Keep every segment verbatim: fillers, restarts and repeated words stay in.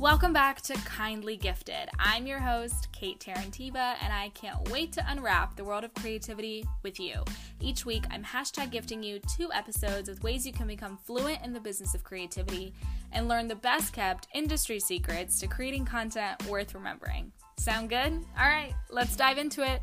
Welcome back to Kindly Gifted. I'm your host, Kate Tarantiba, and I can't wait to unwrap the world of creativity with you. Each week, I'm hashtag gifting you two episodes with ways you can become fluent in the business of creativity and learn the best-kept industry secrets to creating content worth remembering. Sound good? All right, let's dive into it.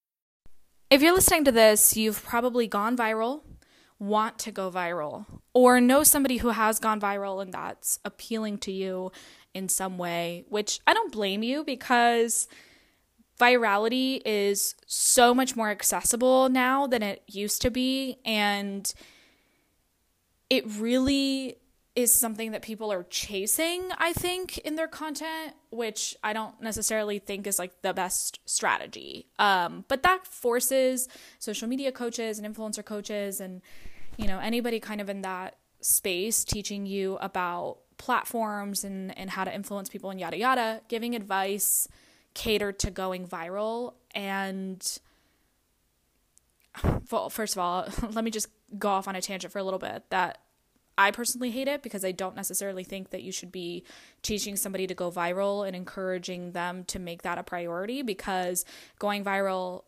If you're listening to this, you've probably gone viral, want to go viral, or know somebody who has gone viral and that's appealing to you in some way, which I don't blame you because virality is so much more accessible now than it used to be, and it really is something that people are chasing, I think, in their content, which I don't necessarily think is like the best strategy. Um, but that forces social media coaches and influencer coaches and, you know, anybody kind of in that space teaching you about platforms and, and how to influence people and yada, yada, giving advice catered to going viral. And well, first of all, let me just go off on a tangent for a little bit that I personally hate it because I don't necessarily think that you should be teaching somebody to go viral and encouraging them to make that a priority, because going viral,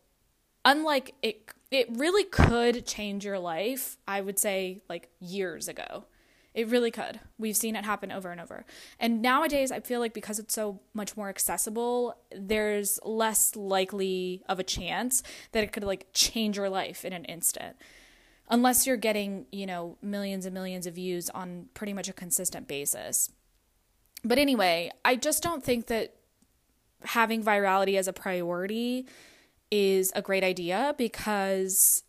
unlike it, it really could change your life. I would say like years ago, it really could. We've seen it happen over and over. And nowadays I feel like because it's so much more accessible, there's less likely of a chance that it could like change your life in an instant. Unless you're getting, you know, millions and millions of views on pretty much a consistent basis. But anyway, I just don't think that having virality as a priority is a great idea, because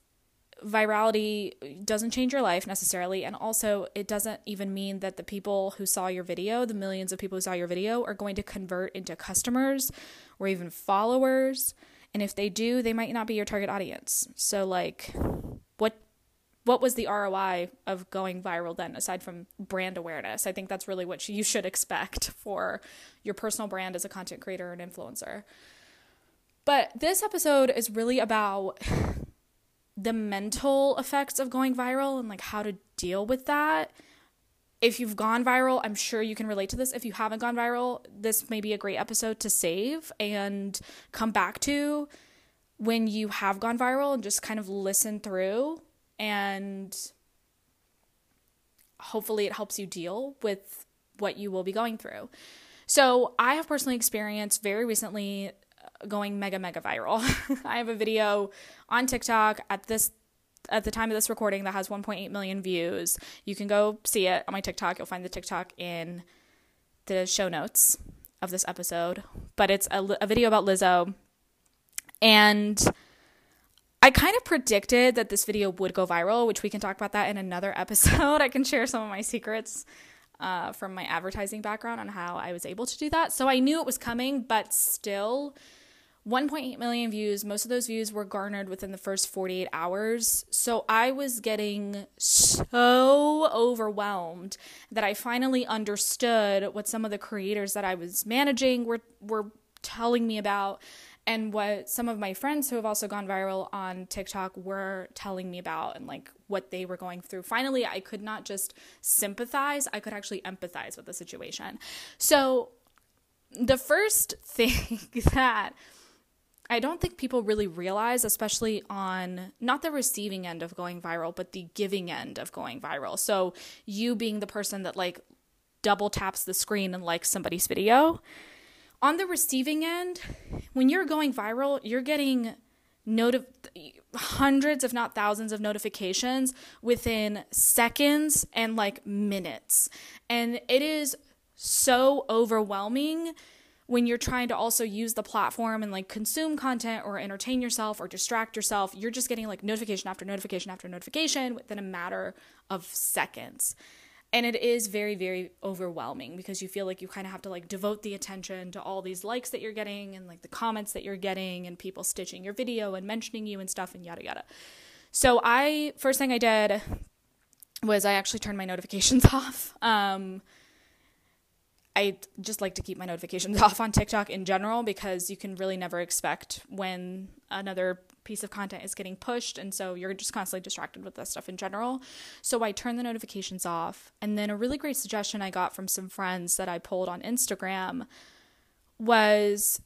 virality doesn't change your life necessarily. And also, it doesn't even mean that the people who saw your video, the millions of people who saw your video, are going to convert into customers or even followers. And if they do, they might not be your target audience. So like, what What was the R O I of going viral then, aside from brand awareness? I think that's really what you should expect for your personal brand as a content creator and influencer. But this episode is really about the mental effects of going viral and like how to deal with that. If you've gone viral, I'm sure you can relate to this. If you haven't gone viral, this may be a great episode to save and come back to when you have gone viral and just kind of listen through. And hopefully it helps you deal with what you will be going through. So I have personally experienced very recently going mega, mega viral. I have a video on TikTok at this at the time of this recording that has one point eight million views. You can go see it on my TikTok. You'll find the TikTok in the show notes of this episode. But it's a, a video about Lizzo. And I kind of predicted that this video would go viral, which we can talk about that in another episode. I can share some of my secrets uh, from my advertising background on how I was able to do that. So I knew it was coming, but still, one point eight million views. Most of those views were garnered within the first forty-eight hours. So I was getting so overwhelmed that I finally understood what some of the creators that I was managing were were telling me about. And what some of my friends who have also gone viral on TikTok were telling me about and like what they were going through. Finally, I could not just sympathize, I could actually empathize with the situation. So the first thing that I don't think people really realize, especially on not the receiving end of going viral, but the giving end of going viral. So you being the person that like double taps the screen and likes somebody's video. On the receiving end, when you're going viral, you're getting notif- hundreds, if not thousands, of notifications within seconds and like minutes. And it is so overwhelming when you're trying to also use the platform and like consume content or entertain yourself or distract yourself. You're just getting like notification after notification after notification within a matter of seconds. And it is very, very overwhelming because you feel like you kind of have to like devote the attention to all these likes that you're getting and like the comments that you're getting and people stitching your video and mentioning you and stuff and yada, yada. So I, first thing I did was I actually turned my notifications off. Um, I just like to keep my notifications off on TikTok in general because you can really never expect when another piece of content is getting pushed, and so you're just constantly distracted with that stuff in general. So I turned the notifications off, and then a really great suggestion I got from some friends that I polled on Instagram was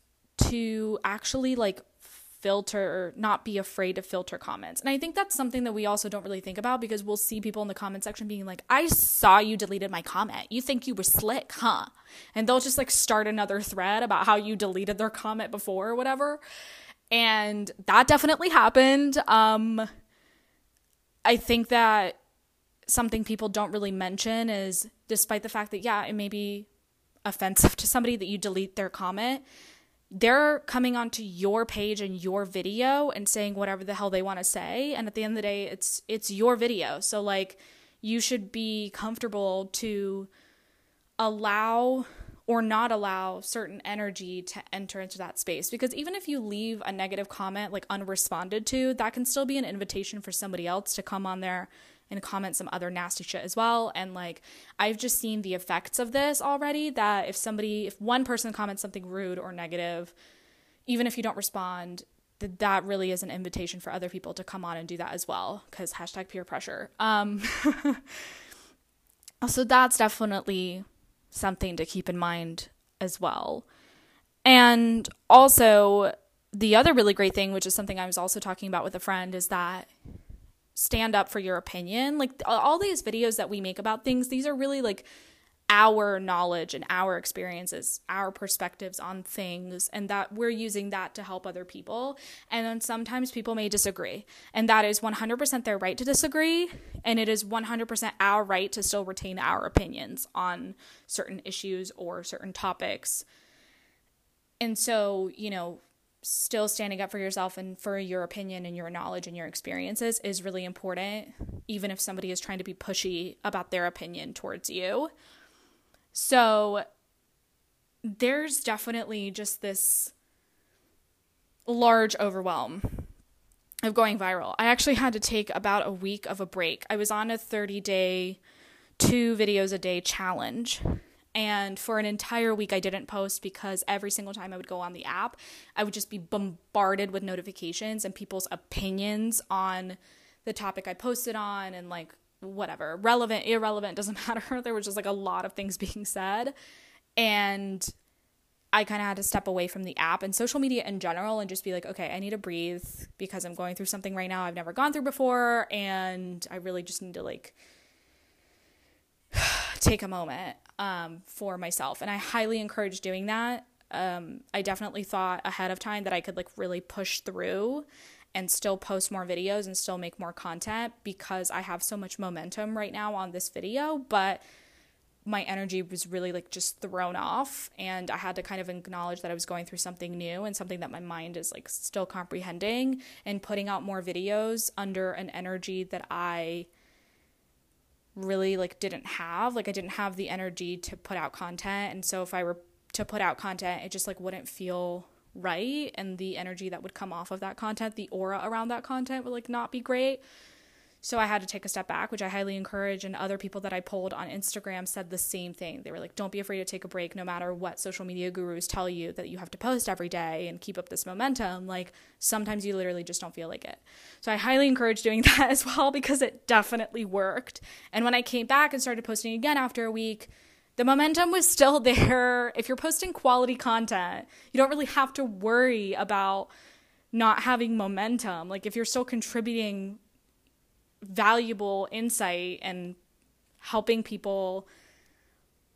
to actually like filter, or not be afraid to filter comments. And I think that's something that we also don't really think about because we'll see people in the comment section being like, I saw you deleted my comment. You think you were slick, huh? And they'll just like start another thread about how you deleted their comment before or whatever. And that definitely happened. Um, I think that something people don't really mention is despite the fact that, yeah, it may be offensive to somebody that you delete their comment, they're coming onto your page and your video and saying whatever the hell they want to say. And at the end of the day, it's it's your video. So like you should be comfortable to allow or not allow certain energy to enter into that space. Because even if you leave a negative comment like unresponded to, that can still be an invitation for somebody else to come on there and comment some other nasty shit as well. And like, I've just seen the effects of this already, that if somebody, if one person comments something rude or negative, even if you don't respond, that that really is an invitation for other people to come on and do that as well. Cause hashtag peer pressure. Um, so that's definitely something to keep in mind as well. And also the other really great thing, which is something I was also talking about with a friend, is that stand up for your opinion. Like all these videos that we make about things, these are really like our knowledge and our experiences, our perspectives on things, and that we're using that to help other people. And then sometimes people may disagree, and that is one hundred percent their right to disagree. And it is one hundred percent our right to still retain our opinions on certain issues or certain topics. And so, you know, still standing up for yourself and for your opinion and your knowledge and your experiences is really important, even if somebody is trying to be pushy about their opinion towards you. So there's definitely just this large overwhelm of going viral. I actually had to take about a week of a break. I was on a thirty day, two videos a day challenge. And for an entire week, I didn't post because every single time I would go on the app, I would just be bombarded with notifications and people's opinions on the topic I posted on and like whatever, relevant, irrelevant, doesn't matter. There was just like a lot of things being said. And I kind of had to step away from the app and social media in general and just be like, okay, I need to breathe because I'm going through something right now I've never gone through before. And I really just need to like take a moment um, for myself. And I highly encourage doing that. Um, I definitely thought ahead of time that I could like really push through and still post more videos and still make more content because I have so much momentum right now on this video, but my energy was really like just thrown off. And I had to kind of acknowledge that I was going through something new and something that my mind is like still comprehending, and putting out more videos under an energy that I really like didn't have. Like I didn't have the energy to put out content, and so if I were to put out content, it just like wouldn't feel right, and the energy that would come off of that content, the aura around that content would like not be great. So I had to take a step back, which I highly encourage, and other people that I polled on Instagram said the same thing. They were like, don't be afraid to take a break, no matter what social media gurus tell you that you have to post every day and keep up this momentum. Like sometimes you literally just don't feel like it. So I highly encourage doing that as well because it definitely worked. And when I came back and started posting again after a week, the momentum was still there. If you're posting quality content, you don't really have to worry about not having momentum. Like if you're still contributing valuable insight and helping people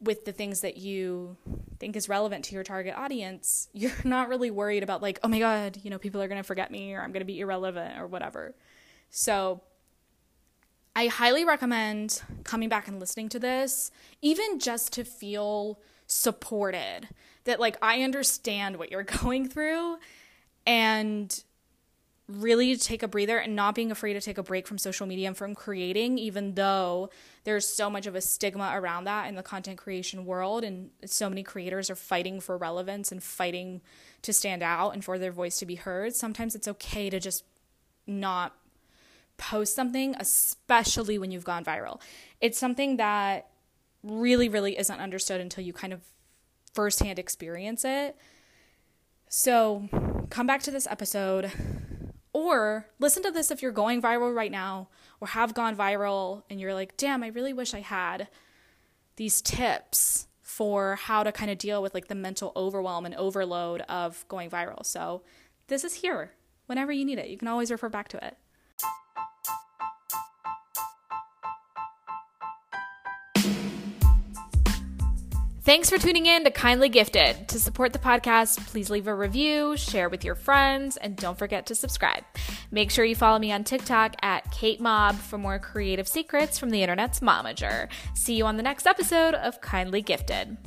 with the things that you think is relevant to your target audience, you're not really worried about like, oh my God, you know, people are going to forget me, or I'm going to be irrelevant or whatever. So I highly recommend coming back and listening to this, even just to feel supported that like, I understand what you're going through, and really to take a breather and not being afraid to take a break from social media and from creating, even though there's so much of a stigma around that in the content creation world, and so many creators are fighting for relevance and fighting to stand out and for their voice to be heard. Sometimes it's okay to just not post something, especially when you've gone viral. It's something that really, really isn't understood until you kind of firsthand experience it. So come back to this episode, or listen to this if you're going viral right now or have gone viral and you're like, damn, I really wish I had these tips for how to kind of deal with like the mental overwhelm and overload of going viral. So this is here whenever you need it. You can always refer back to it. Thanks for tuning in to Kindly Gifted. To support the podcast, please leave a review, share with your friends, and don't forget to subscribe. Make sure you follow me on TikTok at Kate Mob for more creative secrets from the internet's momager. See you on the next episode of Kindly Gifted.